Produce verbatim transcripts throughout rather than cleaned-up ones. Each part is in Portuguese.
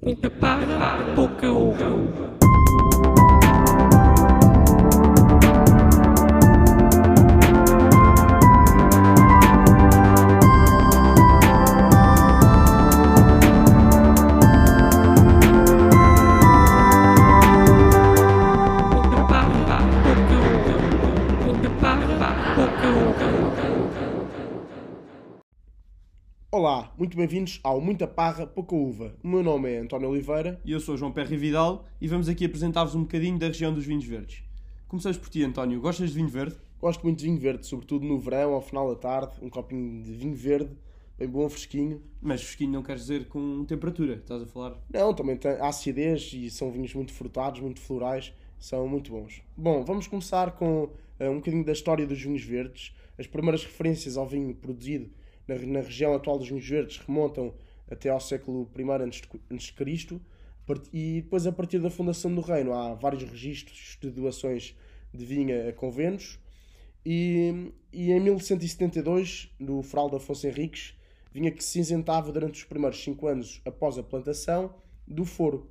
Muita para, pouca uva. Olá, muito bem-vindos ao Muita Parra, Pouca Uva. O meu nome é António Oliveira. E eu sou João Perri Vidal e vamos aqui apresentar-vos um bocadinho da região dos vinhos verdes. Começamos por ti, António. Gostas de vinho verde? Gosto muito de vinho verde, sobretudo no verão, ao final da tarde. Um copinho de vinho verde, bem bom, fresquinho. Mas fresquinho não queres dizer com temperatura, estás a falar? Não, também tem acidez e são vinhos muito frutados, muito florais. São muito bons. Bom, vamos começar com uh, um bocadinho da história dos vinhos verdes. As primeiras referências ao vinho produzido na região atual dos vinhos verdes remontam até ao século primeiro antes de Cristo e depois, a partir da fundação do reino, há vários registros de doações de vinha a conventos e, e em mil cento e setenta e dois, no fraude Afonso Henriques, vinha que se isentava durante os primeiros cinco anos após a plantação do foro,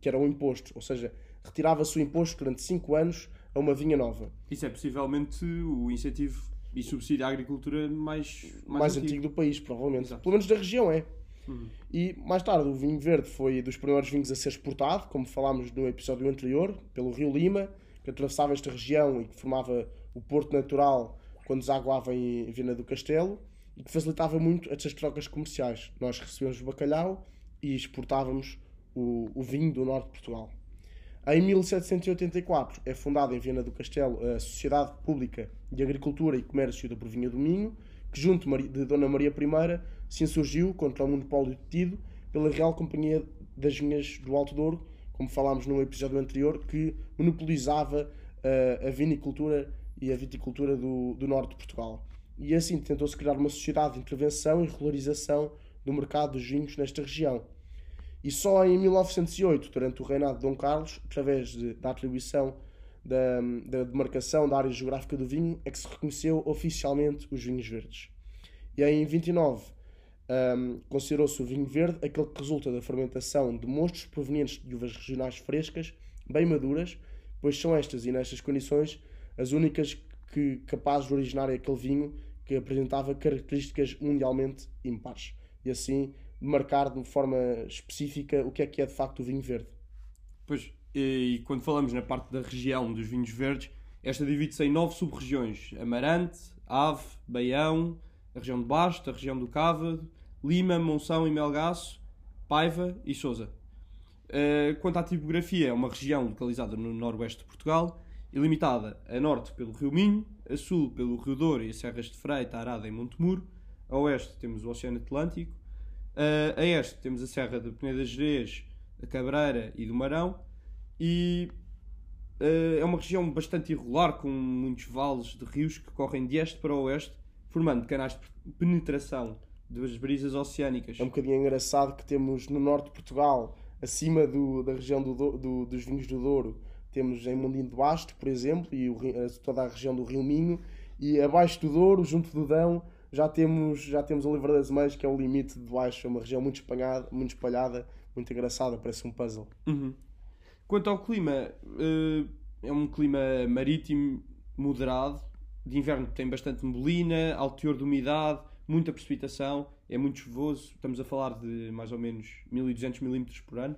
que era um imposto, ou seja, retirava-se o imposto durante cinco anos a uma vinha nova. Isso é possivelmente o incentivo e subsídio à agricultura mais, mais, mais antigo. antigo do país, provavelmente. Exato. Pelo menos da região, é. Uhum. E mais tarde o vinho verde foi dos primeiros vinhos a ser exportado, como falámos no episódio anterior, pelo rio Lima, que atravessava esta região e que formava o porto natural quando desaguava em Viana do Castelo e que facilitava muito estas trocas comerciais. Nós recebíamos o bacalhau e exportávamos o, o vinho do norte de Portugal. Em mil setecentos e oitenta e quatro é fundada em Viana do Castelo a Sociedade Pública de Agricultura e Comércio da Provinha do Minho, que junto de Dona Maria I se insurgiu contra o monopólio detido pela Real Companhia das Vinhas do Alto Douro, como falámos no episódio anterior, que monopolizava a vinicultura e a viticultura do, do norte de Portugal. E assim tentou-se criar uma sociedade de intervenção e regularização do mercado dos vinhos nesta região. E só em mil novecentos e oito, durante o reinado de Dom Carlos, através de, da atribuição da, da demarcação da área geográfica do vinho, é que se reconheceu oficialmente os vinhos verdes. E em vinte e nove, um, considerou-se o vinho verde aquele que resulta da fermentação de mostos provenientes de uvas regionais frescas, bem maduras, pois são estas e nestas condições as únicas que capazes de originar aquele vinho que apresentava características mundialmente ímpares. E assim marcar de forma específica o que é que é de facto o vinho verde. Pois, e quando falamos na parte da região dos vinhos verdes, esta divide-se em nove sub-regiões: Amarante, Ave, Baião, a região de Basto, a região do Cávado, Lima, Monção e Melgaço, Paiva e Sousa. Quanto à tipografia, é uma região localizada no noroeste de Portugal e limitada a norte pelo rio Minho, a sul pelo rio Douro e as serras de Freita, Arada e Montemuro, a oeste temos o Oceano Atlântico, Uh, a este temos a Serra de Peneda Gerês, da Cabreira e do Marão, e uh, é uma região bastante irregular, com muitos vales de rios que correm de este para oeste, formando canais de penetração das brisas oceânicas. É um bocadinho engraçado que temos no norte de Portugal, acima do, da região do, do, dos vinhos do Douro, temos em Mondim de Basto, por exemplo, e o, toda a região do Rio Minho, e abaixo do Douro, junto do Dão, Já temos, já temos a Oliveira das Mães, que é o limite de baixo, é uma região muito espalhada, muito espalhada, muito engraçada, parece um puzzle. Uhum. Quanto ao clima, é um clima marítimo moderado, de inverno tem bastante neblina, alto teor de umidade, muita precipitação, é muito chuvoso, estamos a falar de mais ou menos mil e duzentos milímetros por ano,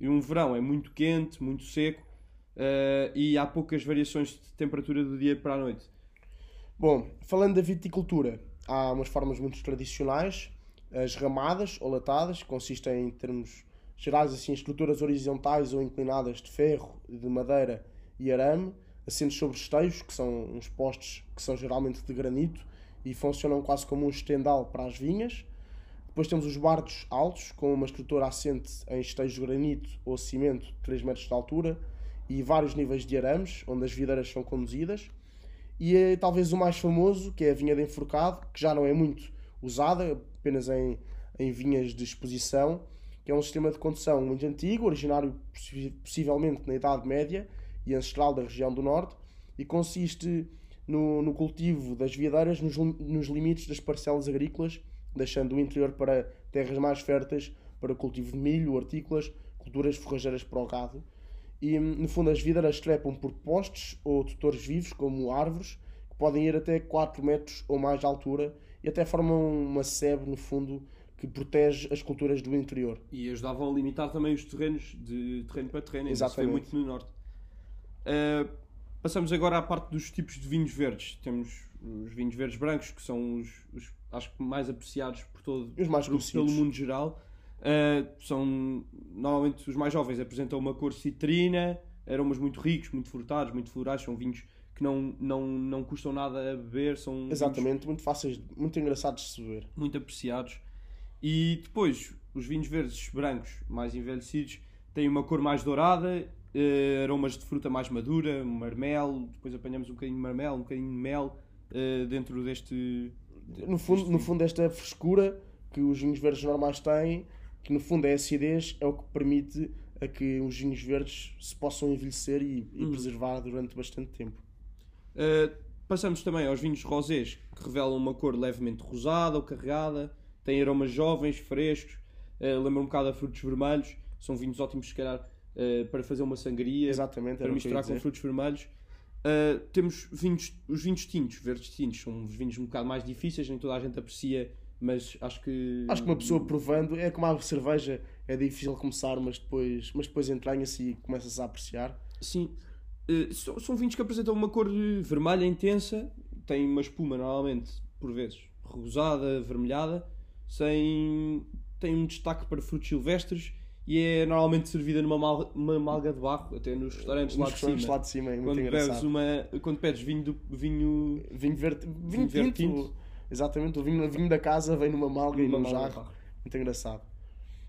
e um verão é muito quente, muito seco, e há poucas variações de temperatura do dia para a noite. Bom, falando da viticultura, há umas formas muito tradicionais, as ramadas ou latadas, que consistem em termos gerais assim, estruturas horizontais ou inclinadas de ferro, de madeira e arame, assentes sobre esteios, que são uns postes que são geralmente de granito e funcionam quase como um estendal para as vinhas. Depois temos os bardos altos, com uma estrutura assente em esteios de granito ou cimento de três metros de altura e vários níveis de arames, onde as videiras são conduzidas. E é talvez o mais famoso, que é a vinha de enforcado, que já não é muito usada, apenas em, em vinhas de exposição, que é um sistema de condução muito antigo, originário possivelmente na Idade Média e ancestral da região do Norte, e consiste no, no cultivo das videiras nos, nos limites das parcelas agrícolas, deixando o interior para terras mais férteis, para o cultivo de milho, hortícolas, culturas forrageiras para o gado. E, no fundo, as videiras trepam por postes ou tutores vivos, como árvores, que podem ir até quatro metros ou mais de altura e até formam uma sebe, no fundo, que protege as culturas do interior. E ajudavam a limitar também os terrenos, de terreno para terreno. Exatamente. Isso foi muito no norte. Uh, passamos agora à parte dos tipos de vinhos verdes. Temos os vinhos verdes brancos, que são os, os acho que mais apreciados por todo os mais por, pelo mundo geral. Uh, são normalmente os mais jovens, apresentam uma cor citrina, aromas muito ricos, muito frutados, muito florais. São vinhos que não, não, não custam nada a beber. São exatamente, muito fáceis, muito engraçados de se beber, muito apreciados. E depois, os vinhos verdes brancos, mais envelhecidos, têm uma cor mais dourada, uh, aromas de fruta mais madura, marmelo, depois apanhamos um bocadinho de marmelo, um bocadinho de mel, uh, dentro deste... No fundo, deste... no fundo, esta frescura que os vinhos verdes normais têm, que no fundo é a acidez, é o que permite a que os vinhos verdes se possam envelhecer e, e hum. preservar durante bastante tempo. Uh, passamos também aos vinhos rosés, que revelam uma cor levemente rosada ou carregada, têm aromas jovens, frescos, uh, lembram um bocado a frutos vermelhos, são vinhos ótimos, se calhar, uh, para fazer uma sangria. Exatamente, para misturar com frutos vermelhos. Uh, temos vinhos, os vinhos tintos, verdes tintos, são os vinhos um bocado mais difíceis, nem toda a gente aprecia, mas acho que... Acho que uma pessoa provando, é como a cerveja, é difícil começar, mas depois, mas depois entranha-se e começas a apreciar. Sim, uh, são, são vinhos que apresentam uma cor vermelha intensa, têm uma espuma normalmente, por vezes, rosada, avermelhada. Sem... tem um destaque para frutos silvestres e é normalmente servida numa mal... uma malga de barro, até nos restaurantes, nos lá, restaurantes de cima. lá de cima. É muito engraçado. Uma... Quando pedes vinho do... vinho... Vinho verde, vinho, vinho verde tinto. tinto. Exatamente, o vinho... o vinho da casa vem numa malga e num jarro. Muito engraçado.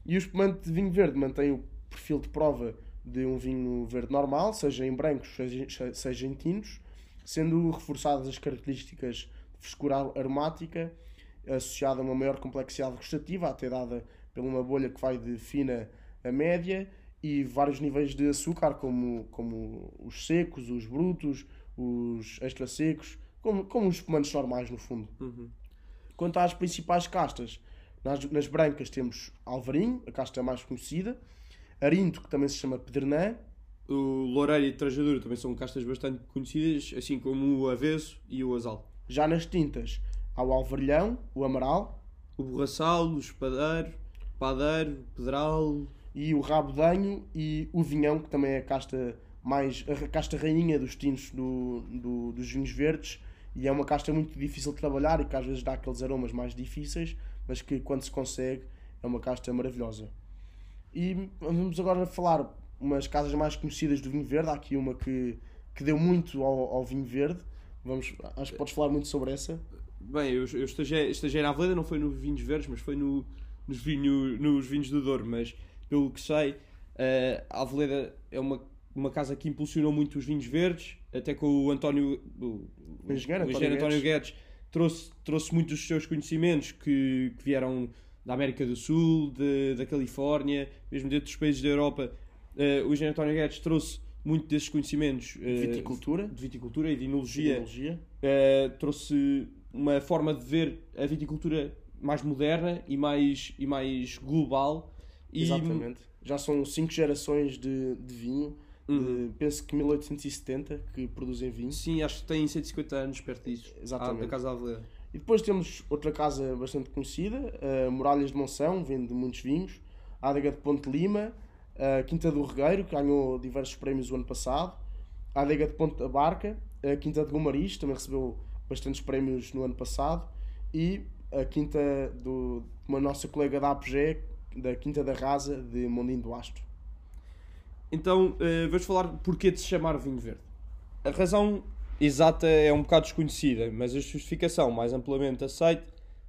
E o espumante de vinho verde mantém o perfil de prova de um vinho verde normal, seja em brancos, seja, seja em tintos, sendo reforçadas as características de frescura aromática, associada a uma maior complexidade gustativa, até dada por uma bolha que vai de fina a média, e vários níveis de açúcar, como, como os secos, os brutos, os extra secos, como, como os espumantes normais, no fundo. Uhum. Quanto às principais castas, nas, nas brancas temos Alvarinho, a casta mais conhecida, Arinto, que também se chama Pedernã, o Loureiro e Trajadura também são castas bastante conhecidas, assim como o Avesso e o Azal. Já nas tintas, ao Alvarilhão, o Amaral, o Borraçal, o Espadeiro, o Padeiro, o Pedral, e o Rabudanho e o Vinhão, que também é a casta, mais, a casta rainha dos tintos do, do, dos vinhos verdes, e é uma casta muito difícil de trabalhar e que às vezes dá aqueles aromas mais difíceis, mas que quando se consegue é uma casta maravilhosa. E vamos agora falar umas casas mais conhecidas do vinho verde. Há aqui uma que, que deu muito ao, ao vinho verde. Vamos, acho que podes falar muito sobre essa. Bem, eu, eu estagiei, estagiei na Aveleda, não foi nos vinhos verdes, mas foi no, nos, vinho, nos vinhos do Douro, mas pelo que sei, a Aveleda é uma, uma casa que impulsionou muito os vinhos verdes, até com o António, o, o engenheiro António, António Guedes, Guedes trouxe, trouxe muitos dos seus conhecimentos que, que vieram da América do Sul, de, da Califórnia, mesmo dentro dos países da Europa. O engenheiro António Guedes trouxe muito desses conhecimentos viticultura. de viticultura e de enologia, uh, trouxe uma forma de ver a viticultura mais moderna e mais, e mais global. E... Exatamente. Já são cinco gerações de, de vinho, uhum. de, penso que mil oitocentos e setenta, que produzem vinho. Sim, acho que tem cento e cinquenta anos perto disso. Exatamente. Da Casa Aveleda. E depois temos outra casa bastante conhecida, a Muralhas de Monção, vende muitos vinhos, a Adega de Ponte Lima, a Quinta do Regueiro, que ganhou diversos prémios o ano passado, a Adega de Ponte da Barca, a Quinta de Gumariz, também recebeu bastantes prémios no ano passado, e a quinta do, de uma nossa colega da A P G, da Quinta da Rasa de Mondim de Basto. Então, uh, vamos falar porquê de se chamar vinho verde. A razão exata é um bocado desconhecida, mas a justificação mais amplamente aceita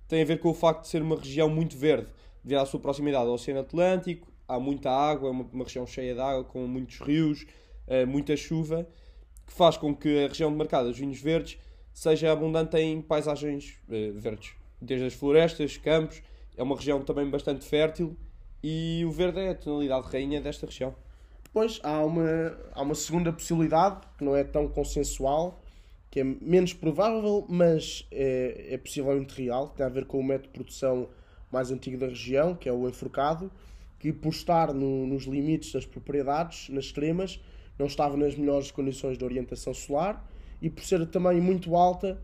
tem a ver com o facto de ser uma região muito verde, devido à sua proximidade ao Oceano Atlântico. Há muita água, é uma, uma região cheia de água, com muitos rios, uh, muita chuva, que faz com que a região demarcada dos vinhos verdes seja abundante em paisagens eh, verdes, desde as florestas, campos. É uma região também bastante fértil e o verde é a tonalidade rainha desta região. Pois, há uma, há uma segunda possibilidade, que não é tão consensual, que é menos provável, mas é, é possivelmente real, que tem a ver com o método de produção mais antigo da região, que é o enforcado, que por estar no, nos limites das propriedades, nas cremas, não estava nas melhores condições de orientação solar e por ser também muito alta,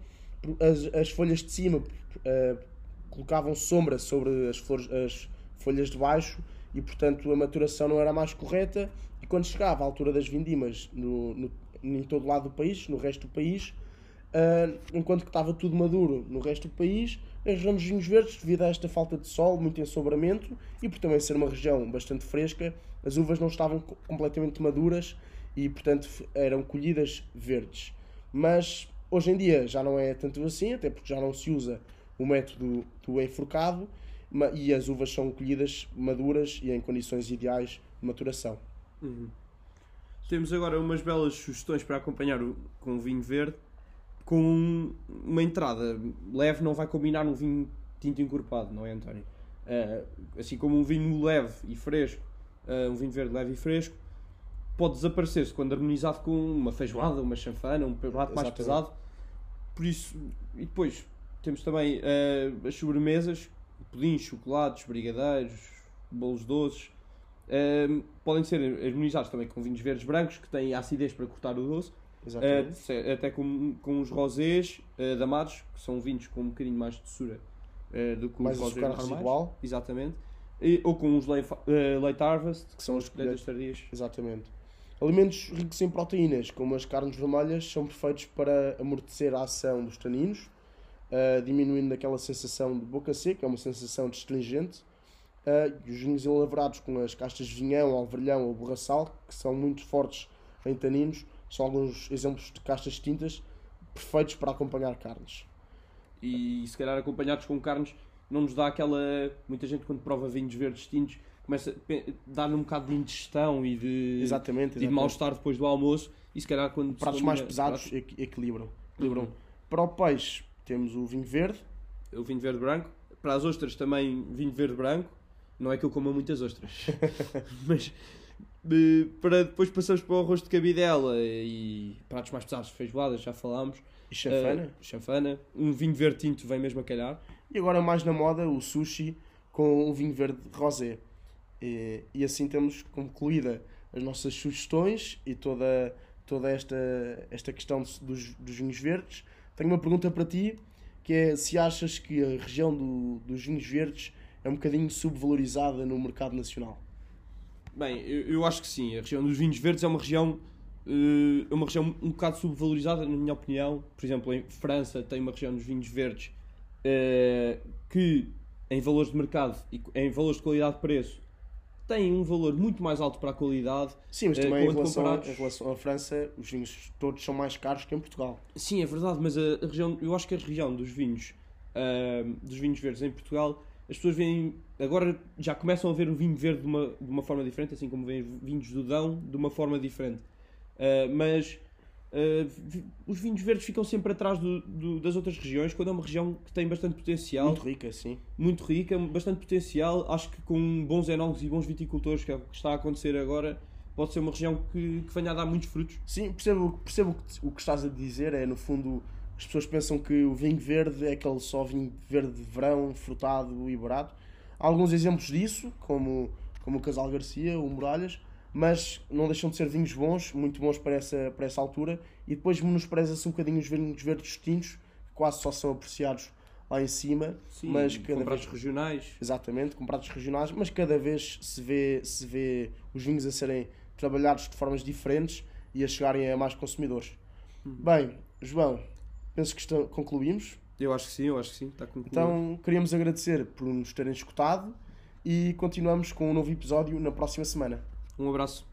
as, as folhas de cima uh, colocavam sombra sobre as, flores, as folhas de baixo e, portanto, a maturação não era mais correta e quando chegava à altura das vindimas no, no, em todo lado do país, no resto do país, uh, enquanto que estava tudo maduro no resto do país, os ramozinhos verdes, devido a esta falta de sol, muito ensobramento e por também ser uma região bastante fresca, as uvas não estavam completamente maduras e, portanto, eram colhidas verdes. Mas hoje em dia já não é tanto assim, até porque já não se usa o método do enforcado e as uvas são colhidas maduras e em condições ideais de maturação. Uhum. Temos agora umas belas sugestões para acompanhar o, com o vinho verde, com uma entrada leve não vai combinar um vinho tinto encorpado, não é, António? Uh, assim como um vinho leve e fresco, uh, um vinho verde leve e fresco, pode desaparecer-se quando harmonizado com uma feijoada, uma chanfana, um prato mais pesado. Por isso, e depois temos também uh, as sobremesas, pudins, chocolates, brigadeiros, bolos doces, uh, podem ser harmonizados também com vinhos verdes brancos, que têm acidez para cortar o doce. Uh, até com, com os rosés uh, damados, que são vinhos com um bocadinho mais de doçura uh, do que mais os rosés normais. Exatamente. E, ou com os late, uh, late harvest, que, que são as colheitas tardias. Exatamente. Alimentos ricos em proteínas, como as carnes vermelhas, são perfeitos para amortecer a ação dos taninos, uh, diminuindo aquela sensação de boca seca, é uma sensação destringente. Uh, os vinhos elaborados com as castas de vinhão, alverlhão ou borraçal, que são muito fortes em taninos, são alguns exemplos de castas tintas perfeitos para acompanhar carnes. E se calhar acompanhados com carnes não nos dá aquela... Muita gente quando prova vinhos verdes tintos começa a dar-lhe um bocado de indigestão e de, exatamente, de, de mal-estar depois do almoço e se calhar quando... Pratos mais a... pesados pratos... equilibram. equilibram. Uhum. Para o peixe temos o vinho verde. O vinho verde branco. Para as ostras também vinho verde branco. Não é que eu coma muitas ostras. Mas... Para depois passamos para o arroz de cabidela e pratos mais pesados, feijoadas, já falámos. E chanfana. Uh, chanfana. Um vinho verde tinto vem mesmo a calhar. E agora mais na moda o sushi com o vinho verde rosé. E, e assim temos concluída as nossas sugestões e toda, toda esta, esta questão dos, dos vinhos verdes. Tenho uma pergunta para ti, que é se achas que a região do, dos vinhos verdes é um bocadinho subvalorizada no mercado nacional? Bem, eu, eu acho que sim. A região dos vinhos verdes é uma região, uh, uma região um bocado subvalorizada, na minha opinião. Por exemplo, em França tem uma região dos vinhos verdes uh, que, em valores de mercado e em valores de qualidade-preço, tem um valor muito mais alto para a qualidade. Sim, mas também uh, em, relação, comparados... em relação à França, os vinhos todos são mais caros que em Portugal. Sim, é verdade, mas a, a região, eu acho que a região dos vinhos, uh, dos vinhos verdes em Portugal... As pessoas veem, agora já começam a ver o vinho verde de uma, de uma forma diferente, assim como veem vinhos do Dão de uma forma diferente. Uh, mas uh, vi, os vinhos verdes ficam sempre atrás do, do, das outras regiões, quando é uma região que tem bastante potencial. Muito rica, sim. Muito rica, bastante potencial. Acho que com bons enólogos e bons viticultores, que é o que está a acontecer agora, pode ser uma região que, que venha a dar muitos frutos. Sim, percebo, percebo o que estás a dizer. É, no fundo... As pessoas pensam que o vinho verde é aquele só vinho verde de verão, frutado e barato. Há alguns exemplos disso, como, como o Casal Garcia, o Muralhas, mas não deixam de ser vinhos bons, muito bons para essa, para essa altura, e depois menospreza-se um bocadinho os vinhos verdes tintos, que quase só são apreciados lá em cima. Sim, mas cada com pratos vez... regionais. Exatamente, com pratos regionais, mas cada vez se vê, se vê os vinhos a serem trabalhados de formas diferentes e a chegarem a mais consumidores. Hum. Bem, João... Penso que está, concluímos. Eu acho que sim, eu acho que sim. Está concluído. Então, queríamos agradecer por nos terem escutado e continuamos com um novo episódio na próxima semana. Um abraço.